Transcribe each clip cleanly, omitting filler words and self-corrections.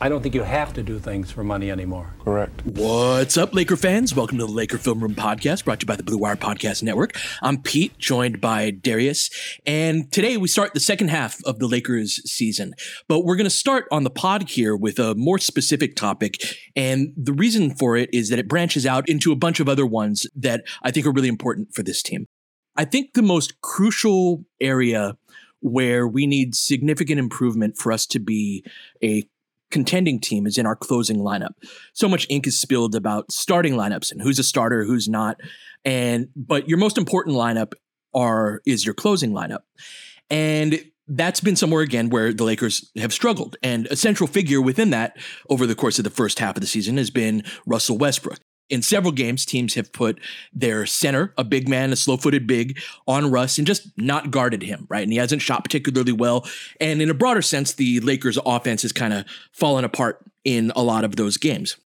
I don't think you have to do things for money anymore. Correct. What's up, Laker fans? Welcome to the Laker Film Room podcast, brought to you by the Blue Wire Podcast Network. I'm Pete, joined by Darius, and today we start the second half of the Lakers season. But we're going to start on the pod here with a more specific topic, and the reason for it is that it branches out into a bunch of other ones that I think are really important for this team. I think the most crucial area where we need significant improvement for us to be a contending team is in our closing lineup. So much ink is spilled about starting lineups and who's a starter, who's not. But your most important lineup is your closing lineup. And that's been somewhere, again, where the Lakers have struggled. And a central figure within that over the course of the first half of the season has been Russell Westbrook. In several games, teams have put their center, a big man, a slow-footed big, on Russ and just not guarded him, right? And he hasn't shot particularly well. And in a broader sense, the Lakers' offense has kind of fallen apart in a lot of those games.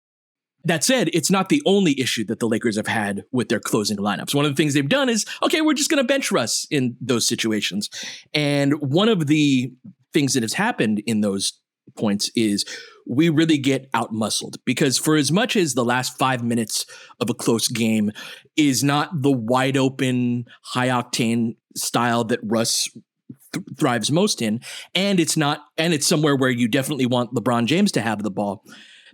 That said, it's not the only issue that the Lakers have had with their closing lineups. One of the things they've done is, okay, we're just going to bench Russ in those situations. And one of the things that has happened in those points is we really get out-muscled, because for as much as the last 5 minutes of a close game is not the wide-open, high-octane style that Russ thrives most in, and it's somewhere where you definitely want LeBron James to have the ball,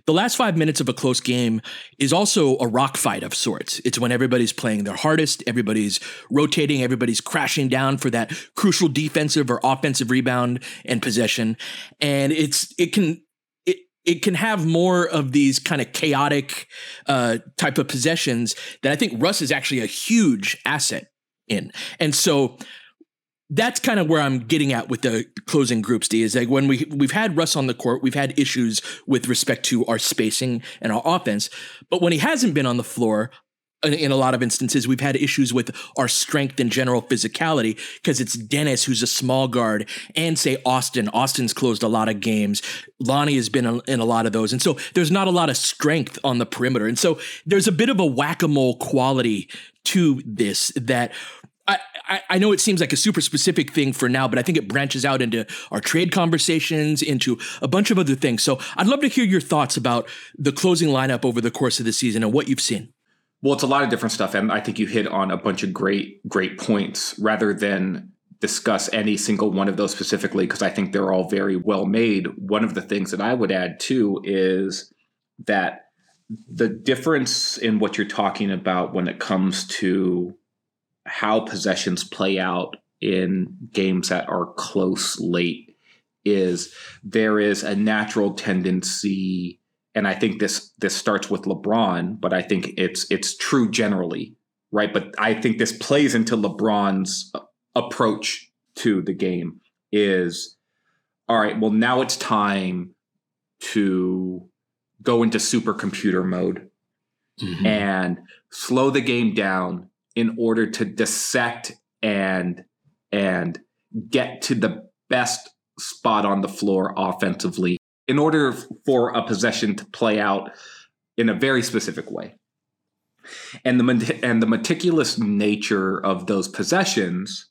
the last 5 minutes of a close game is also a rock fight of sorts. It's when everybody's playing their hardest, everybody's rotating, everybody's crashing down for that crucial defensive or offensive rebound and possession, and it can have more of these kind of chaotic type of possessions that I think Russ is actually a huge asset in. And so that's kind of where I'm getting at with the closing groups, D, is like when we've had Russ on the court, we've had issues with respect to our spacing and our offense. But when he hasn't been on the floor, in a lot of instances, we've had issues with our strength and general physicality, because it's Dennis, who's a small guard, and say Austin. Austin's closed a lot of games. Lonnie has been in a lot of those. And so there's not a lot of strength on the perimeter. And so there's a bit of a whack-a-mole quality to this that I know it seems like a super specific thing for now, but I think it branches out into our trade conversations, into a bunch of other things. So I'd love to hear your thoughts about the closing lineup over the course of the season and what you've seen. Well, it's a lot of different stuff, and I think you hit on a bunch of great points rather than discuss any single one of those specifically, because I think they're all very well made. One of the things that I would add, too, is that the difference in what you're talking about when it comes to how possessions play out in games that are close late is there is a natural tendency. And I think this starts with LeBron, but I think it's true generally, right? But I think this plays into LeBron's approach to the game is, all right, well, now it's time to go into supercomputer mode and slow the game down in order to dissect and get to the best spot on the floor offensively in order for a possession to play out in a very specific way. And the meticulous nature of those possessions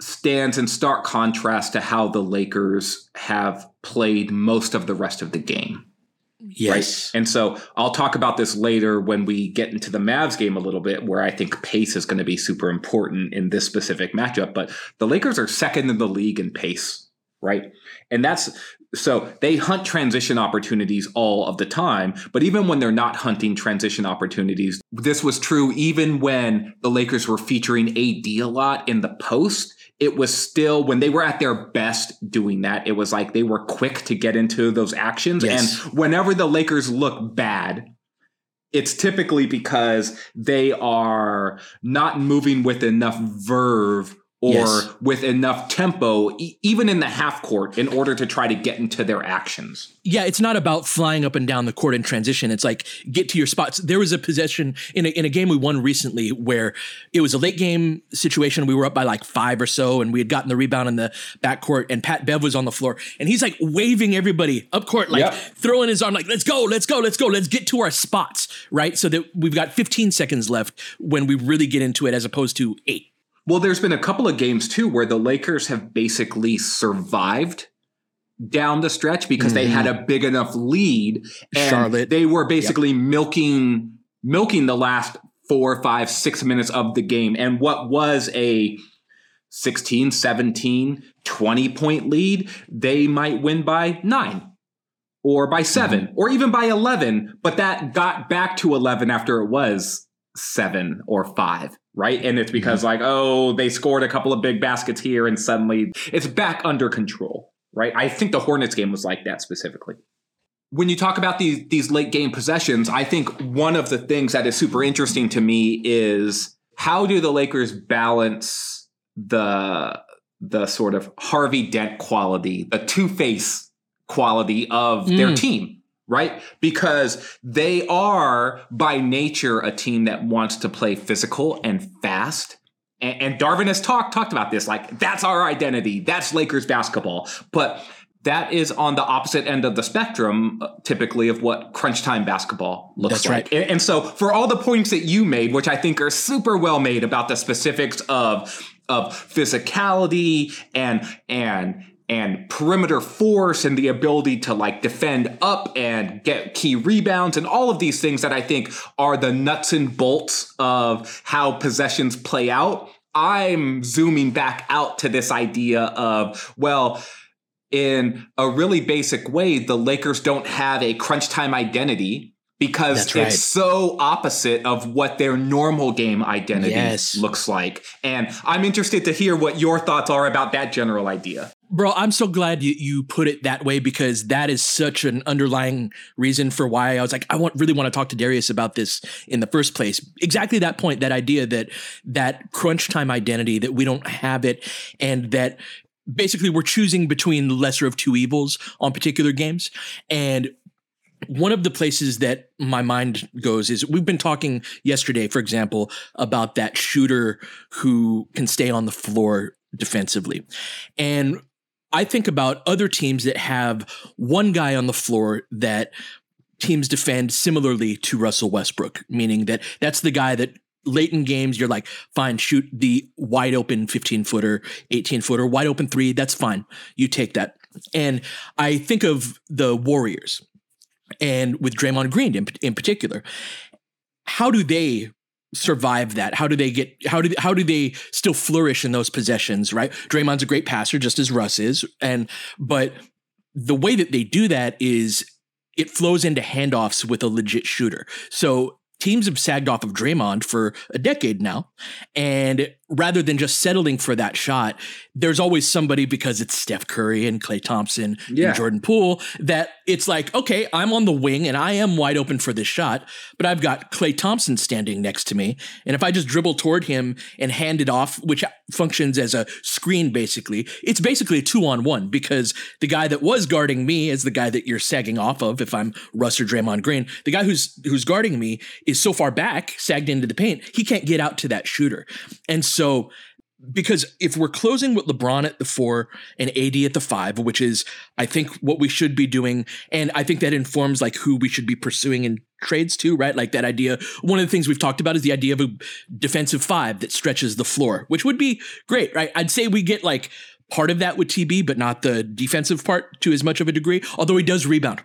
stands in stark contrast to how the Lakers have played most of the rest of the game. Yes. Right? And so I'll talk about this later when we get into the Mavs game a little bit, where I think pace is going to be super important in this specific matchup. But the Lakers are second in the league in pace, right? And that's so they hunt transition opportunities all of the time. But even when they're not hunting transition opportunities, this was true even when the Lakers were featuring AD a lot in the post. It was still, when they were at their best doing that, it was like they were quick to get into those actions. Yes. And whenever the Lakers look bad, it's typically because they are not moving with enough verve or yes. with enough tempo, even in the half court, in order to try to get into their actions. Yeah, it's not about flying up and down the court in transition. It's like, get to your spots. There was a possession in a game we won recently where it was a late game situation. We were up by like 5 or so, and we had gotten the rebound in the backcourt, and Pat Bev was on the floor, and he's like waving everybody up court, like throwing his arm, like, let's go. Let's get to our spots, right? So that we've got 15 seconds left when we really get into it, as opposed to 8. Well, there's been a couple of games, too, where the Lakers have basically survived down the stretch because they had a big enough lead. And Charlotte. They were basically milking the last 4, 5, 6 minutes of the game. And what was a 16, 17, 20-point lead, they might win by 9 or by 7 or even by 11. But that got back to 11 after it was 7 or 5. Right. And it's because like, oh, they scored a couple of big baskets here and suddenly it's back under control. Right. I think the Hornets game was like that specifically. When you talk about these late game possessions, I think one of the things that is super interesting to me is how do the Lakers balance the sort of Harvey Dent quality, the two-face quality of their team? Right? Because they are, by nature, a team that wants to play physical and fast. And Darwin has talked about this. Like, that's our identity. That's Lakers basketball. But that is on the opposite end of the spectrum, typically, of what crunch time basketball looks that's like. Right. And so for all the points that you made, which I think are super well made about the specifics of physicality and perimeter force and the ability to like defend up and get key rebounds and all of these things that I think are the nuts and bolts of how possessions play out. I'm zooming back out to this idea of, well, in a really basic way, the Lakers don't have a crunch time identity because that's right. It's so opposite of what their normal game identity yes. looks like. And I'm interested to hear what your thoughts are about that general idea. Bro, I'm so glad you put it that way, because that is such an underlying reason for why I was like, I really want to talk to Darius about this in the first place. Exactly that point, that idea that crunch time identity, that we don't have it, and that basically we're choosing between the lesser of two evils on particular games. And one of the places that my mind goes is we've been talking yesterday, for example, about that shooter who can stay on the floor defensively. And I think about other teams that have one guy on the floor that teams defend similarly to Russell Westbrook, meaning that that's the guy that late in games you're like, fine, shoot the wide open 15-footer, 18-footer, wide open 3. That's fine. You take that. And I think of the Warriors and with Draymond Green in particular. How do they survive that? How do they still flourish in those possessions, right? Draymond's a great passer, just as Russ is. But the way that they do that is it flows into handoffs with a legit shooter. So teams have sagged off of Draymond for a decade now. And rather than just settling for that shot, there's always somebody, because it's Steph Curry and Klay Thompson and Jordan Poole, that it's like, okay, I'm on the wing and I am wide open for this shot, but I've got Klay Thompson standing next to me. And if I just dribble toward him and hand it off, which functions as a screen basically, it's basically a 2-on-1 because the guy that was guarding me is the guy that you're sagging off of. If I'm Russ or Draymond Green, the guy who's guarding me is so far back, sagged into the paint, he can't get out to that shooter. And so because if we're closing with LeBron at the 4 and AD at the 5, which is, I think, what we should be doing, and I think that informs like who we should be pursuing in trades too, right? Like that idea, one of the things we've talked about is the idea of a defensive 5 that stretches the floor, which would be great, right? I'd say we get like part of that with TB, but not the defensive part to as much of a degree, although he does rebound.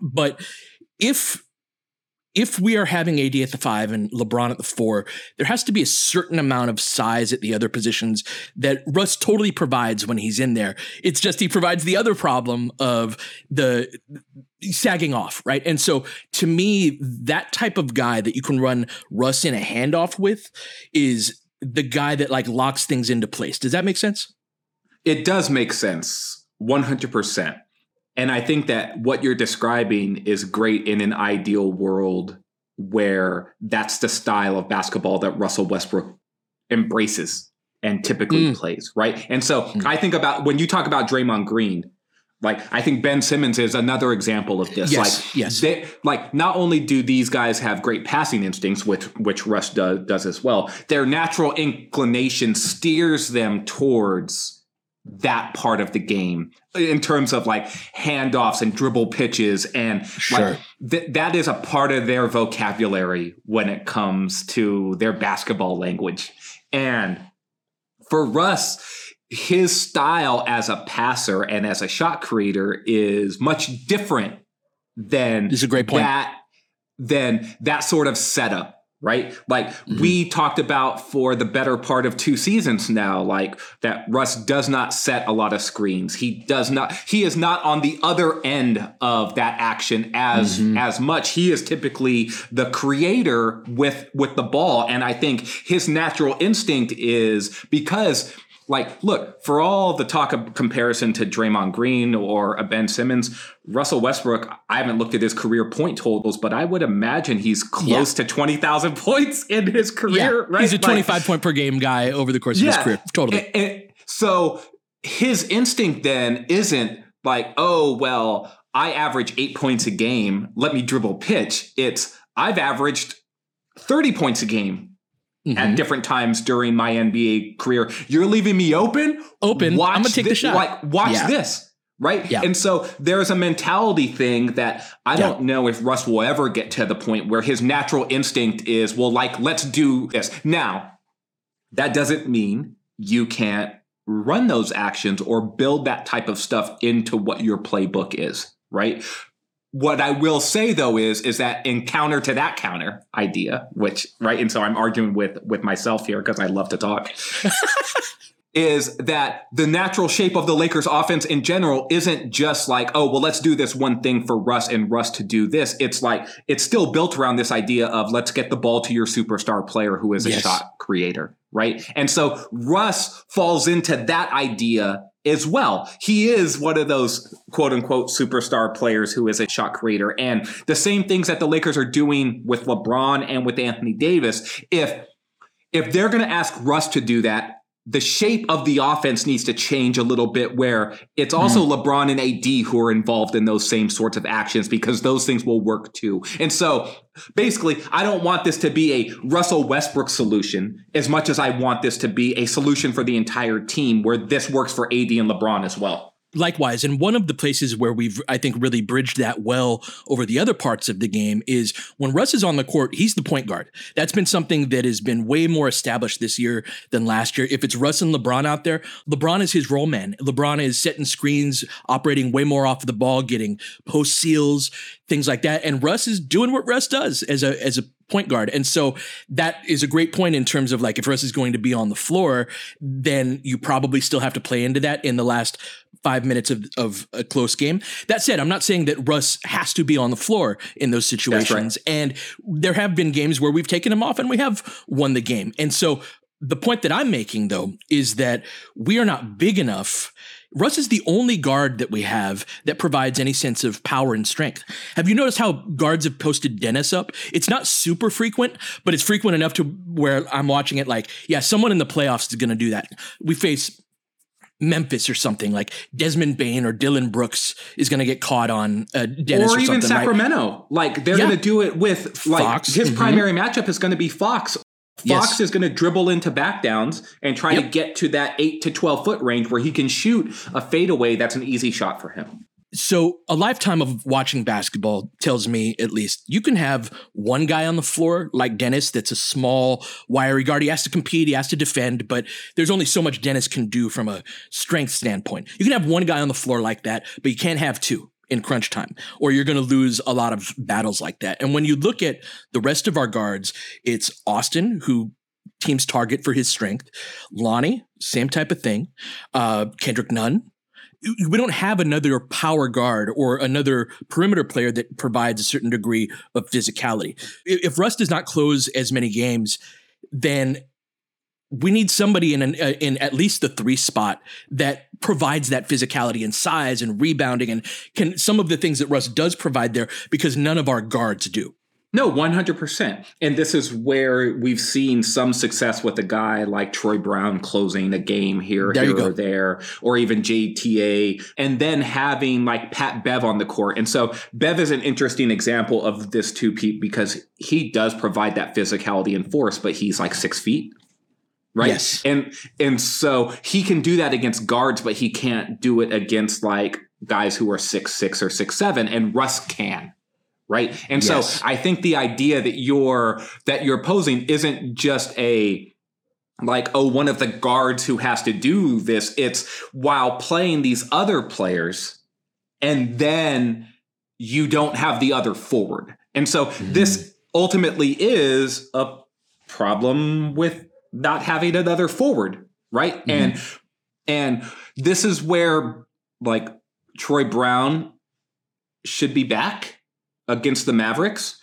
But if we are having AD at the 5 and LeBron at the 4, there has to be a certain amount of size at the other positions that Russ totally provides when he's in there. It's just he provides the other problem of the sagging off, right? And so to me, that type of guy that you can run Russ in a handoff with is the guy that like locks things into place. Does that make sense? It does make sense, 100%. And I think that what you're describing is great in an ideal world where that's the style of basketball that Russell Westbrook embraces and typically plays, right? And so I think about when you talk about Draymond Green, like I think Ben Simmons is another example of this. Yes, like, yes. They, like not only do these guys have great passing instincts, which Russ does as well, their natural inclination steers them towards that part of the game in terms of like handoffs and dribble pitches and sure. That is a part of their vocabulary when it comes to their basketball language. And for Russ, his style as a passer and as a shot creator is much different than this is a great point. than that sort of setup. Right? Like we talked about for the better part of 2 seasons now, like that Russ does not set a lot of screens. He is not on the other end of that action as much. He is typically the creator with the ball. And I think his natural instinct is because like, look, for all the talk of comparison to Draymond Green or a Ben Simmons, Russell Westbrook, I haven't looked at his career point totals, but I would imagine he's close to 20,000 points in his career, right? He's a 25-point per game guy over the course of his career, totally. And so his instinct then isn't like, oh, well, I average 8 points a game, let me dribble pitch. It's I've averaged 30 points a game. Mm-hmm. At different times during my NBA career. You're leaving me open. Watch I'm going to take the shot. Like, watch this, right? Yeah. And so there's a mentality thing that I don't know if Russ will ever get to the point where his natural instinct is, well, like, let's do this. Now, that doesn't mean you can't run those actions or build that type of stuff into what your playbook is, right? What I will say, though, is that in counter to that counter idea, which, right, and so I'm arguing with myself here because I love to talk, is that the natural shape of the Lakers offense in general isn't just like, oh, well, let's do this one thing for Russ and Russ to do this. It's like it's still built around this idea of let's get the ball to your superstar player who is a shot creator, right? And so Russ falls into that idea as well. He is one of those quote unquote superstar players who is a shot creator. And the same things that the Lakers are doing with LeBron and with Anthony Davis, if they're going to ask Russ to do that, the shape of the offense needs to change a little bit where it's also LeBron and AD who are involved in those same sorts of actions because those things will work too. And so basically, I don't want this to be a Russell Westbrook solution as much as I want this to be a solution for the entire team where this works for AD and LeBron as well. Likewise, and one of the places where we've, I think, really bridged that well over the other parts of the game is when Russ is on the court, he's the point guard. That's been something that has been way more established this year than last year. If it's Russ and LeBron out there, LeBron is his role man. LeBron is setting screens, operating way more off the ball, getting post seals, things like that. And Russ is doing what Russ does as a point guard. And so that is a great point in terms of like if Russ is going to be on the floor, then you probably still have to play into that in the last 5 minutes of a close game. That said, I'm not saying that Russ has to be on the floor in those situations. Right. And there have been games where we've taken him off and we have won the game. And so the point that I'm making, though, is that we are not big enough. Russ is the only guard that we have that provides any sense of power and strength. Have you noticed how guards have posted Dennis up? It's not super frequent, but it's frequent enough to where I'm watching it like, yeah, someone in the playoffs is going to do that. We face Memphis or something like Desmond Bane or Dylan Brooks is going to get caught on Dennis or even something, Sacramento. Right? Like they're going to do it with like Fox. His primary matchup is going to be Fox Fox is going to dribble into back downs and try to get to that 8 to 12 foot range where he can shoot a fadeaway that's an easy shot for him. So a lifetime of watching basketball tells me, at least, you can have one guy on the floor like Dennis that's a small, wiry guard. He has to compete. He has to defend. But there's only so much Dennis can do from a strength standpoint. You can have one guy on the floor like that, but you can't have two in crunch time, or you're going to lose a lot of battles like that. And when you look at the rest of our guards, it's Austin, who teams target for his strength. Lonnie, same type of thing. Kendrick Nunn. We don't have another power guard or another perimeter player that provides a certain degree of physicality. If Russ does not close as many games, then we need somebody in at least the three spot that provides that physicality and size and rebounding and can some of the things that Russ does provide there, because none of our guards do. No, 100%. And this is where we've seen some success with a guy like Troy Brown closing a game here or there, or even JTA, and then having like Pat Bev on the court. And so Bev is an interesting example of this too, Pete, because he does provide that physicality and force, but he's like 6 feet. Right. Yes. And so he can do that against guards, but he can't do it against like guys who are 6'6" or 6'7", and Russ can. Right. And so I think the idea that you're posing isn't just a like, oh, one of the guards who has to do this. It's while playing these other players, and then you don't have the other forward. And so this ultimately is a problem with not having another forward. Right. And this is where like Troy Brown should be back against the Mavericks.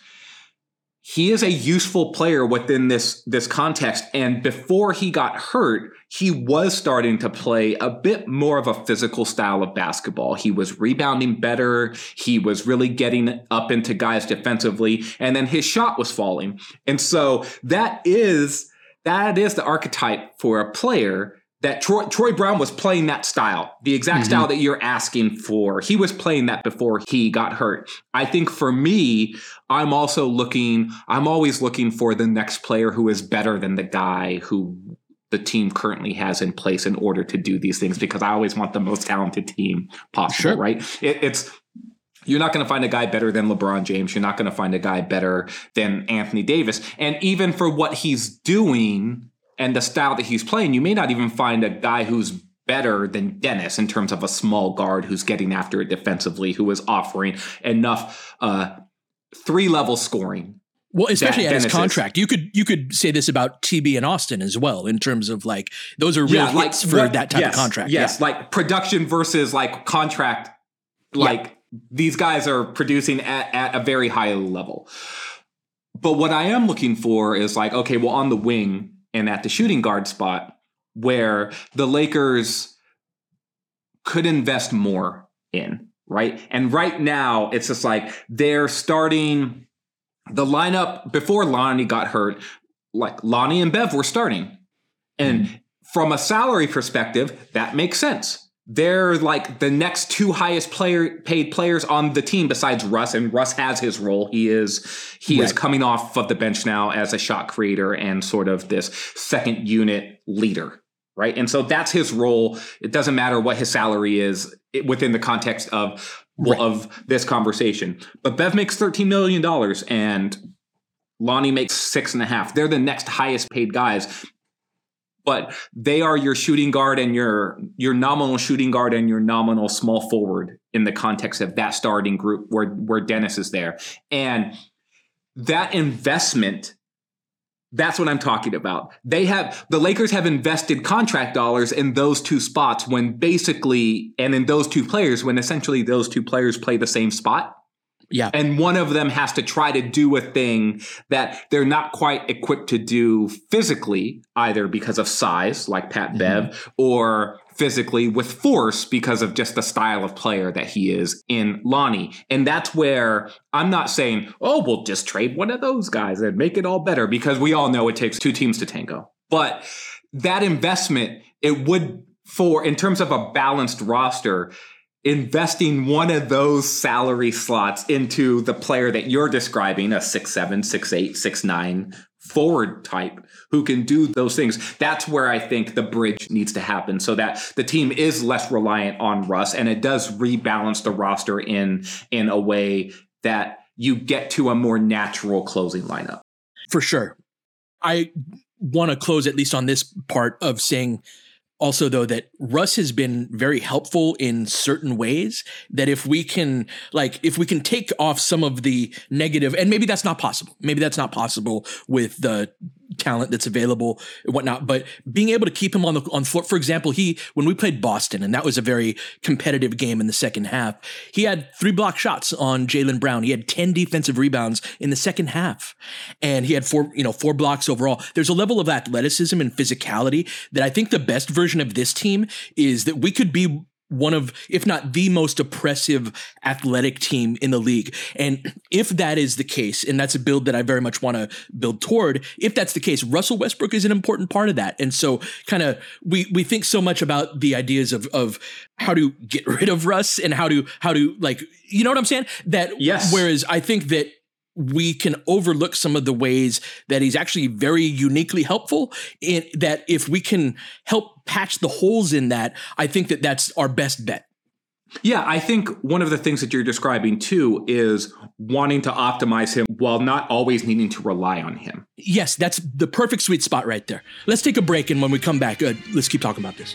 He is a useful player within this context. And before he got hurt, he was starting to play a bit more of a physical style of basketball. He was rebounding better. He was really getting up into guys defensively. And then his shot was falling. And so that is the archetype for a player that Troy Brown was playing, that style, the exact style that you're asking for. He was playing that before he got hurt. I think for me, I'm always looking for the next player who is better than the guy who the team currently has in place in order to do these things, because I always want the most talented team possible, right? You're not going to find a guy better than LeBron James. You're not going to find a guy better than Anthony Davis. And even for what he's doing and the style that he's playing, you may not even find a guy who's better than Dennis in terms of a small guard who's getting after it defensively, who is offering enough three-level scoring. Well, especially at his contract. You could say this about TB and Austin as well, in terms of like, those are real hits for that type of contract. Yes, like production versus like contract. Like these guys are producing at a very high level. But what I am looking for is like, okay, well, on the wing and at the shooting guard spot, where the Lakers could invest more in, right? And right now, it's just like they're starting the lineup before Lonnie got hurt. Like Lonnie and Bev were starting. And from a salary perspective, that makes sense. They're like the next two highest paid players on the team besides Russ, and Russ has his role. He is coming off of the bench now as a shot creator and sort of this second unit leader, right? And so that's his role. It doesn't matter what his salary is within the context of this conversation. But Bev makes $13 million and Lonnie makes $6.5 million. They're the next highest paid guys. But they are your shooting guard and your nominal shooting guard and your nominal small forward in the context of that starting group where Dennis is there. And that investment, that's what I'm talking about. The Lakers have invested contract dollars in those two spots and in those two players when essentially those two players play the same spot. Yeah. And one of them has to try to do a thing that they're not quite equipped to do physically, either because of size, like Pat Bev, or physically with force because of just the style of player that he is in Lonnie. And that's where I'm not saying, oh, we'll just trade one of those guys and make it all better, because we all know it takes two teams to tango. But that investment, it would, in terms of a balanced roster, investing one of those salary slots into the player that you're describing, a 6'7", 6'8", 6'9", forward type who can do those things. That's where I think the bridge needs to happen so that the team is less reliant on Russ, and it does rebalance the roster in a way that you get to a more natural closing lineup. For sure. I want to close at least on this part of saying also, though, that Russ has been very helpful in certain ways, that if we can take off some of the negative, and maybe that's not possible. Maybe that's not possible with the talent that's available and whatnot, but being able to keep him on the floor. For example, when we played Boston, and that was a very competitive game in the second half, he had 3 block shots on Jaylen Brown. He had 10 defensive rebounds in the second half, and he had 4 blocks overall. There's a level of athleticism and physicality that I think the best version of this team is that we could be one of, if not the most oppressive athletic team in the league. And if that is the case, and that's a build that I very much want to build toward, if that's the case, Russell Westbrook is an important part of that. And so kind of, we think so much about the ideas of how to get rid of Russ and how to like, you know what I'm saying? That, yes. Whereas I think that we can overlook some of the ways that he's actually very uniquely helpful, in that if we can help patch the holes in that, I think that that's our best bet. Yeah, I think one of the things that you're describing too is wanting to optimize him while not always needing to rely on him. Yes, that's the perfect sweet spot right there. Let's take a break, and when we come back, let's keep talking about this.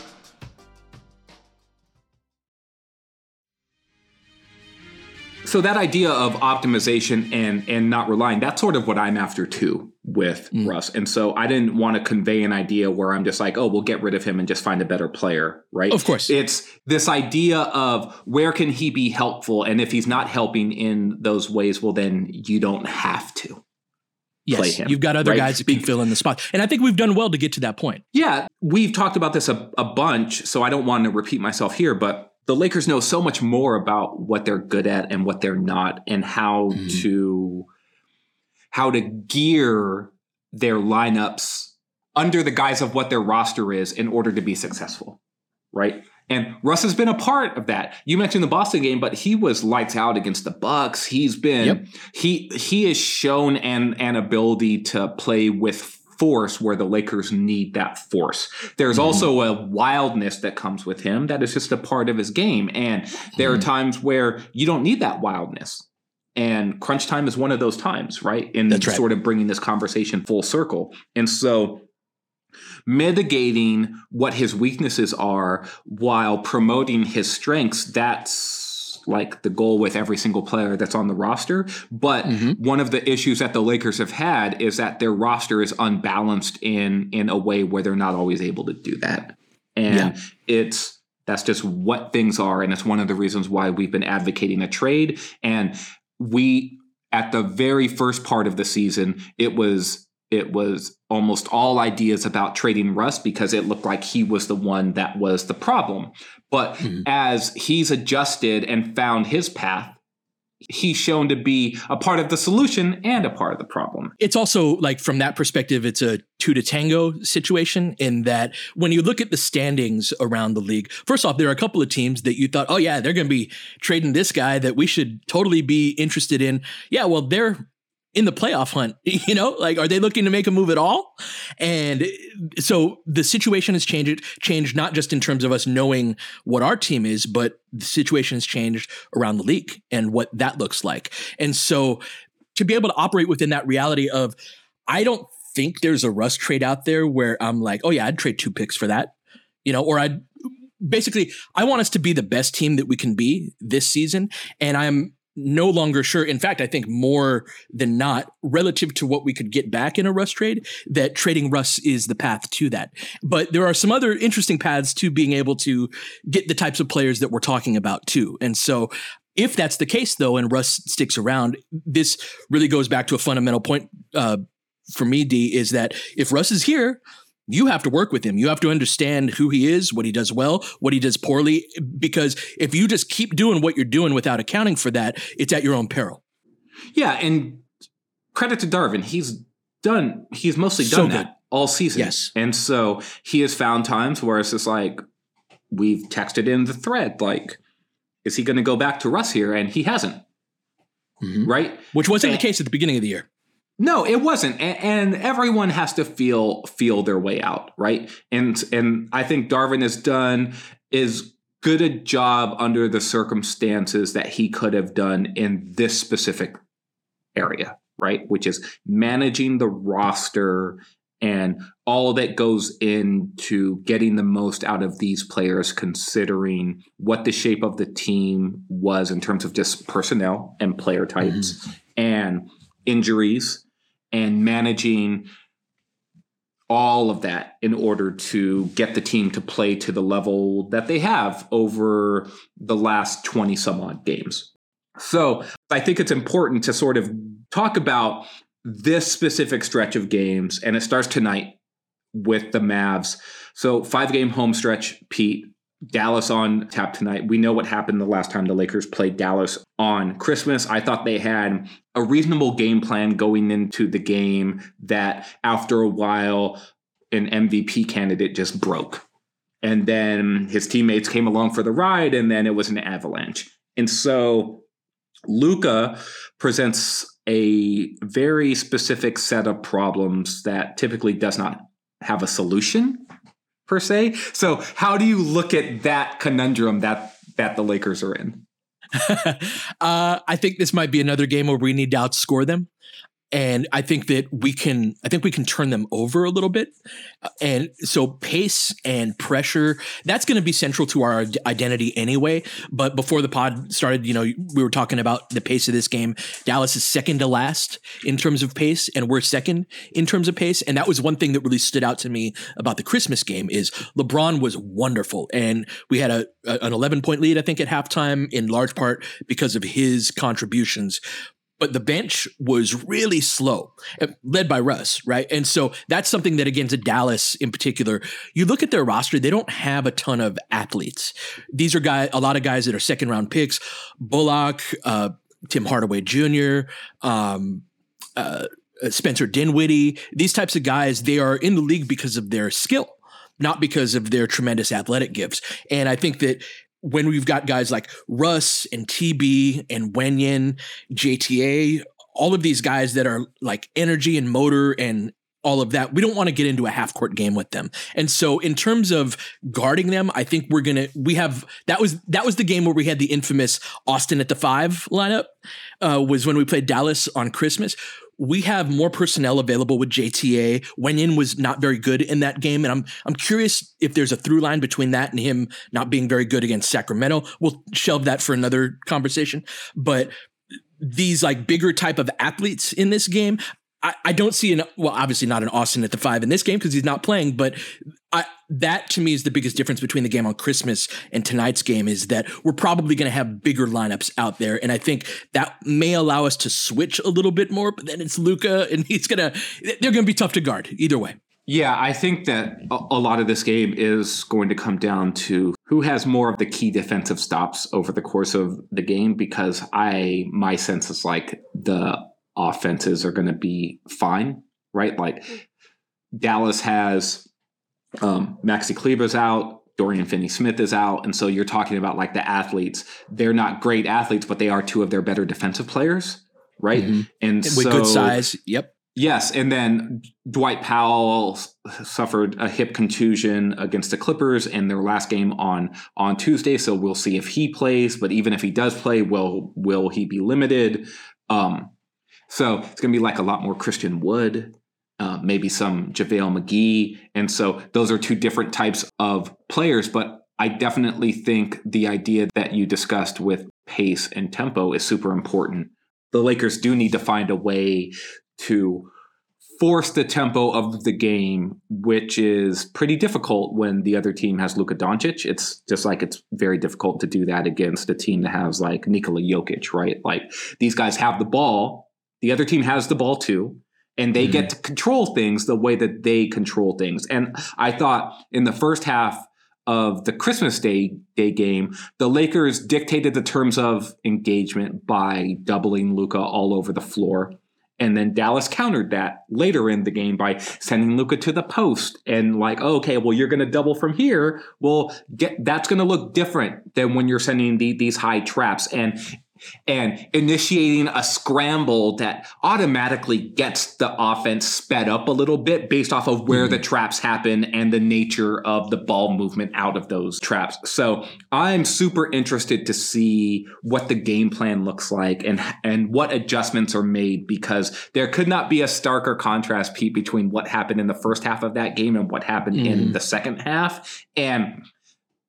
So that idea of optimization and not relying, that's sort of what I'm after too with Russ. And so I didn't want to convey an idea where I'm just like, oh, we'll get rid of him and just find a better player, right? Of course. It's this idea of where can he be helpful? And if he's not helping in those ways, well, then you don't have to. Yes, him, you've got other guys that can fill in the spot. And I think we've done well to get to that point. Yeah, we've talked about this a bunch, so I don't want to repeat myself here, but the Lakers know so much more about what they're good at and what they're not, and how to gear their lineups under the guise of what their roster is in order to be successful, right? And Russ has been a part of that. You mentioned the Boston game, but he was lights out against the Bucks. He's been he has shown an ability to play with force where the Lakers need that force. There's also a wildness that comes with him that is just a part of his game. And there are times where you don't need that wildness. And crunch time is one of those times, right? And that's sort of bringing this conversation full circle. And so mitigating what his weaknesses are while promoting his strengths, that's like the goal with every single player that's on the roster. But one of the issues that the Lakers have had is that their roster is unbalanced in a way where they're not always able to do that. And that's just what things are. And it's one of the reasons why we've been advocating a trade. And we, at the very first part of the season, it was almost all ideas about trading Russ because it looked like he was the one that was the problem. But as he's adjusted and found his path, he's shown to be a part of the solution and a part of the problem. It's also like, from that perspective, it's a 2 to tango situation, in that when you look at the standings around the league, first off, there are a couple of teams that you thought, oh yeah, they're going to be trading this guy that we should totally be interested in. Yeah, well, they're in the playoff hunt, you know, like, are they looking to make a move at all? And so the situation has changed, not just in terms of us knowing what our team is, but the situation has changed around the league and what that looks like. And so to be able to operate within that reality of, I don't think there's a Russ trade out there where I'm like, oh yeah, I'd trade 2 picks for that, you know, or I'd basically, I want us to be the best team that we can be this season. And I'm no longer sure. In fact, I think more than not, relative to what we could get back in a Russ trade, that trading Russ is the path to that. But there are some other interesting paths to being able to get the types of players that we're talking about too. And so if that's the case though, and Russ sticks around, this really goes back to a fundamental point for me, D, is that if Russ is here, you have to work with him. You have to understand who he is, what he does well, what he does poorly, because if you just keep doing what you're doing without accounting for that, it's at your own peril. Yeah, and credit to Darwin. He's mostly done that all season. Yes. And so he has found times where it's just like, we've texted in the thread, like, is he going to go back to Russ here? And he hasn't, right? Which wasn't the case at the beginning of the year. No, it wasn't. And everyone has to feel their way out, right? And I think Darvin has done as good a job under the circumstances that he could have done in this specific area, right? Which is managing the roster and all that goes into getting the most out of these players, considering what the shape of the team was in terms of just personnel and player types and injuries. And managing all of that in order to get the team to play to the level that they have over the last 20 some odd games. So I think it's important to sort of talk about this specific stretch of games, and it starts tonight with the Mavs. So 5-game home stretch, Pete. Dallas on tap tonight. We know what happened the last time the Lakers played Dallas on Christmas. I thought they had a reasonable game plan going into the game that after a while, an MVP candidate just broke. And then his teammates came along for the ride, and then it was an avalanche. And so Luka presents a very specific set of problems that typically does not have a solution per se. So how do you look at that conundrum that the Lakers are in? I think this might be another game where we need to outscore them. And I think that we can turn them over a little bit. And so pace and pressure, that's going to be central to our identity anyway. But before the pod started, you know, we were talking about the pace of this game. Dallas is second to last in terms of pace, and we're second in terms of pace. And that was one thing that really stood out to me about the Christmas game is LeBron was wonderful. And we had an 11-point lead, I think, at halftime, in large part because of his contributions. But the bench was really slow, led by Russ, right? And so that's something that, again, to Dallas in particular, you look at their roster, they don't have a ton of athletes. These are a lot of guys that are second-round picks. Bullock, Tim Hardaway Jr., Spencer Dinwiddie, these types of guys, they are in the league because of their skill, not because of their tremendous athletic gifts. And I think that when we've got guys like Russ and TB and Wenyen, JTA, all of these guys that are like energy and motor and all of that, we don't want to get into a half-court game with them. And so in terms of guarding them, I think that was the game where we had the infamous Austin at the 5 lineup, was when we played Dallas on Christmas. We have more personnel available with JTA. Wenyen was not very good in that game, and I'm curious if there's a through line between that and him not being very good against Sacramento. We'll shelve that for another conversation. But these like bigger type of athletes in this game, I don't see obviously not an Austin at the 5 in this game because he's not playing, but that to me is the biggest difference between the game on Christmas and tonight's game is that we're probably going to have bigger lineups out there. And I think that may allow us to switch a little bit more, but then it's Luka and they're going to be tough to guard either way. Yeah, I think that a lot of this game is going to come down to who has more of the key defensive stops over the course of the game, because my sense is like the offenses are going to be fine, right? Like Dallas has Maxi Kleber's out, Dorian Finney-Smith is out, and so you're talking about like the athletes. They're not great athletes, but they are two of their better defensive players, right? Mm-hmm. And with so, good size, yep. Yes, and then Dwight Powell suffered a hip contusion against the Clippers in their last game on Tuesday, so we'll see if he plays. But even if he does play, will he be limited? So it's going to be like a lot more Christian Wood, maybe some JaVale McGee. And so those are two different types of players. But I definitely think the idea that you discussed with pace and tempo is super important. The Lakers do need to find a way to force the tempo of the game, which is pretty difficult when the other team has Luka Doncic. It's just like it's very difficult to do that against a team that has like Nikola Jokic, right? Like these guys have the ball. The other team has the ball too, and they get to control things the way that they control things. And I thought in the first half of the Christmas Day game, the Lakers dictated the terms of engagement by doubling Luka all over the floor. And then Dallas countered that later in the game by sending Luka to the post and like, oh, okay, well, you're going to double from here. Well, that's going to look different than when you're sending these high traps and initiating a scramble that automatically gets the offense sped up a little bit based off of where the traps happen and the nature of the ball movement out of those traps. So I'm super interested to see what the game plan looks like and what adjustments are made, because there could not be a starker contrast, Pete, between what happened in the first half of that game and what happened in the second half. And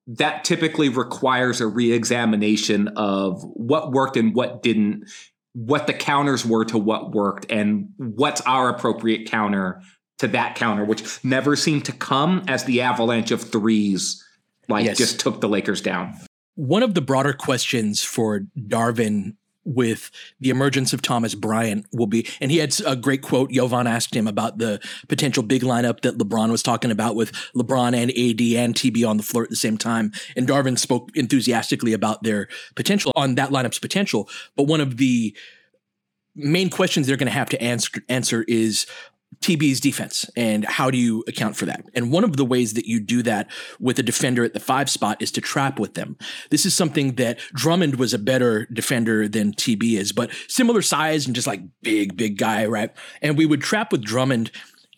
that typically requires a reexamination of what worked and what didn't, what the counters were to what worked, and what's our appropriate counter to that counter, which never seemed to come as the avalanche of threes just took the Lakers down. One of the broader questions for Darwin with the emergence of Thomas Bryant will be, and he had a great quote. Jovan asked him about the potential big lineup that LeBron was talking about, with LeBron and AD and TB on the floor at the same time. And Darvin spoke enthusiastically about their potential, on that lineup's potential. But one of the main questions they're going to have to answer is TB's defense, and how do you account for that? And one of the ways that you do that with a defender at the 5 spot is to trap with them. This is something that Drummond was a better defender than TB is, but similar size and just like big guy, right? And we would trap with Drummond,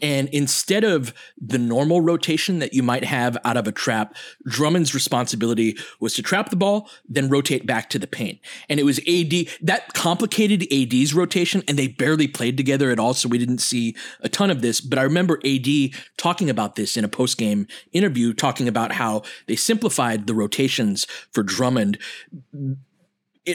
and instead of the normal rotation that you might have out of a trap, Drummond's responsibility was to trap the ball, then rotate back to the paint. And it was AD, that complicated AD's rotation, and they barely played together at all, so we didn't see a ton of this. But I remember AD talking about this in a post-game interview, talking about how they simplified the rotations for Drummond,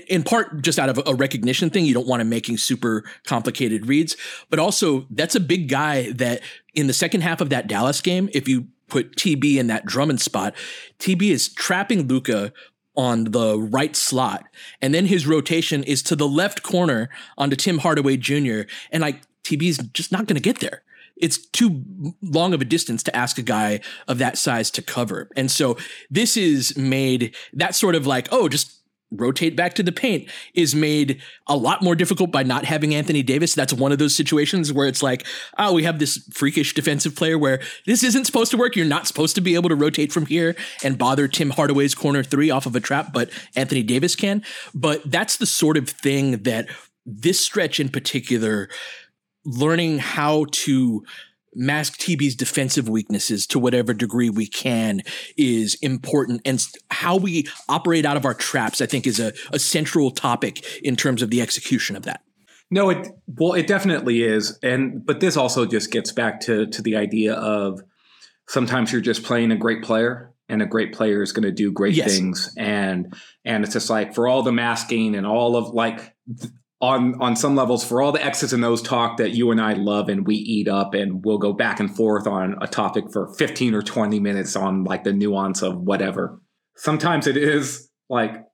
in part just out of a recognition thing. You don't want him making super complicated reads, but also that's a big guy that in the second half of that Dallas game, if you put TB in that Drummond spot, TB is trapping Luka on the right slot, and then his rotation is to the left corner onto Tim Hardaway Jr. And like TB's just not going to get there. It's too long of a distance to ask a guy of that size to cover. And so this is made that sort of like, oh, just rotate back to the paint is made a lot more difficult by not having Anthony Davis. That's one of those situations where it's like, oh, we have this freakish defensive player where this isn't supposed to work. You're not supposed to be able to rotate from here and bother Tim Hardaway's corner 3 off of a trap, but Anthony Davis can. But that's the sort of thing that this stretch in particular, learning how to mask TB's defensive weaknesses to whatever degree we can is important. And how we operate out of our traps, I think, is a central topic in terms of the execution of that. No, it definitely is. But this also just gets back to the idea of sometimes you're just playing a great player, and a great player is going to do great things. And it's just like, for all the masking and all of like on some levels, for all the X's and O's talk that you and I love and we eat up, and we'll go back and forth on a topic for 15 or 20 minutes on like the nuance of whatever. Sometimes it is like,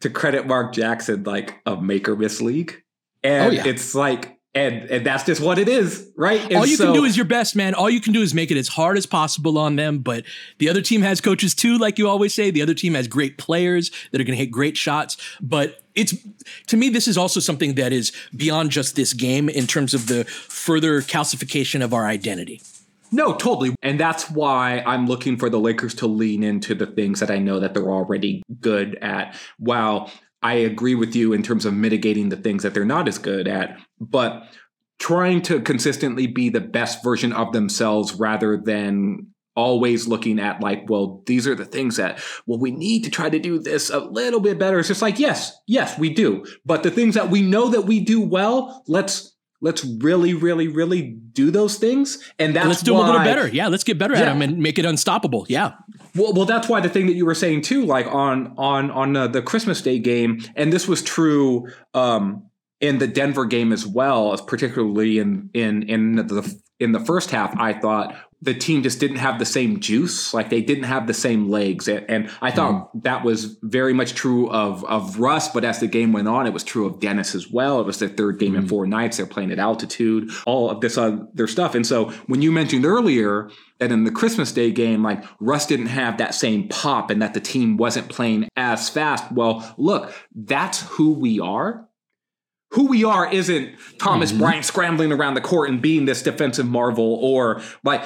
to credit Mark Jackson, like a make or miss league. And it's like, and that's just what it is, right? And all you can do is your best, man. All you can do is make it as hard as possible on them. But the other team has coaches too, like you always say. The other team has great players that are going to hit great shots. But it's, to me, this is also something that is beyond just this game in terms of the further calcification of our identity. No, totally. And that's why I'm looking for the Lakers to lean into the things that I know that they're already good at, while I agree with you in terms of mitigating the things that they're not as good at, but trying to consistently be the best version of themselves rather than always looking at like, well, these are the things that, well, we need to try to do this a little bit better. It's just like, yes, we do. But the things that we know that we do well, let's really, really, really do those things. And that's why. Let's do them a little better. Yeah, let's get better at them and make it unstoppable. Yeah. Well, that's why the thing that you were saying too, like on the Christmas Day game, and this was true in the Denver game as well, particularly in the first half, I thought the team just didn't have the same juice. Like they didn't have the same legs. And I thought that was very much true of Russ. But as the game went on, it was true of Dennis as well. It was their third game in 4 nights. They're playing at altitude, all of this other stuff. And so when you mentioned earlier that in the Christmas Day game, like Russ didn't have that same pop and that the team wasn't playing as fast. Well, look, that's who we are. Who we are isn't Thomas Bryant scrambling around the court and being this defensive marvel, or like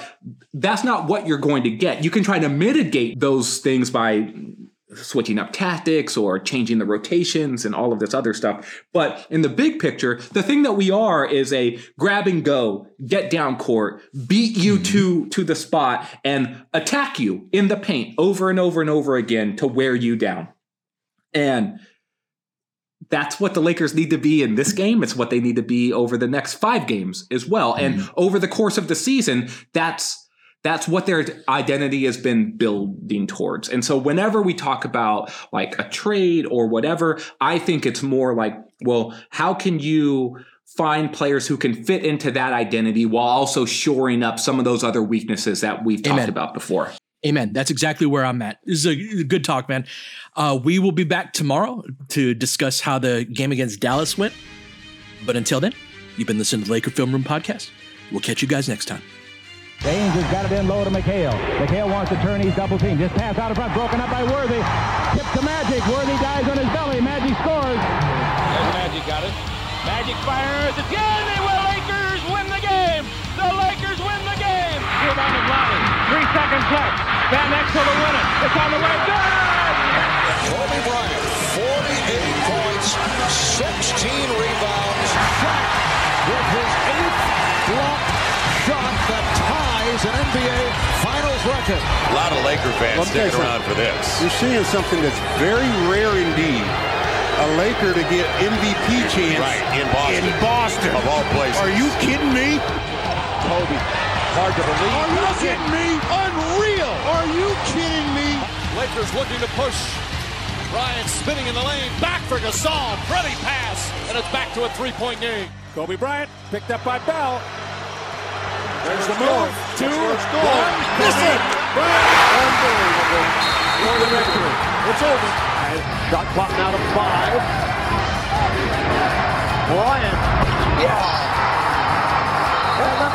that's not what you're going to get. You can try to mitigate those things by switching up tactics or changing the rotations and all of this other stuff. But in the big picture, the thing that we are is a grab and go, get down court, beat you to the spot and attack you in the paint over and over and over again to wear you down. And that's what the Lakers need to be in this game. It's what they need to be over the next 5 games as well. And over the course of the season, that's what their identity has been building towards. And so whenever we talk about like a trade or whatever, I think it's more like, well, how can you find players who can fit into that identity while also shoring up some of those other weaknesses that we've talked about before? Amen. That's exactly where I'm at. This is a good talk, man. We will be back tomorrow to discuss how the game against Dallas went. But until then, you've been listening to the Laker Film Room Podcast. We'll catch you guys next time. James has got it in low to McHale. McHale wants to turn. He's double teamed. Just pass out in front. Broken up by Worthy. Tip to Magic. Worthy dies on his belly. Magic scores. There's Magic got it. Magic fires. It's good. They will. Lakers win the game. The Lakers win the game. Good on the Lonnie. 3 seconds left. Van Exel to win it. It's on the way. Good! Kobe Bryant, 48 points, 16 rebounds. Shot with his 8th block shot that ties an NBA Finals record. A lot of Laker fans sticking around for this. You're seeing something that's very rare indeed. A Laker to get MVP chance in Boston. Of all places. Are you kidding me? Kobe. Hard to believe. Are you kidding me? Unreal. Are you kidding me? Lakers looking to push. Bryant spinning in the lane. Back for Gasol. Pretty pass. And it's back to a three-point game. Kobe Bryant picked up by Bell. There's the move. 2, 1. Miss it. Unbelievable. For the victory. It's over. Shot clock now to 5. Bryant. Yes. And that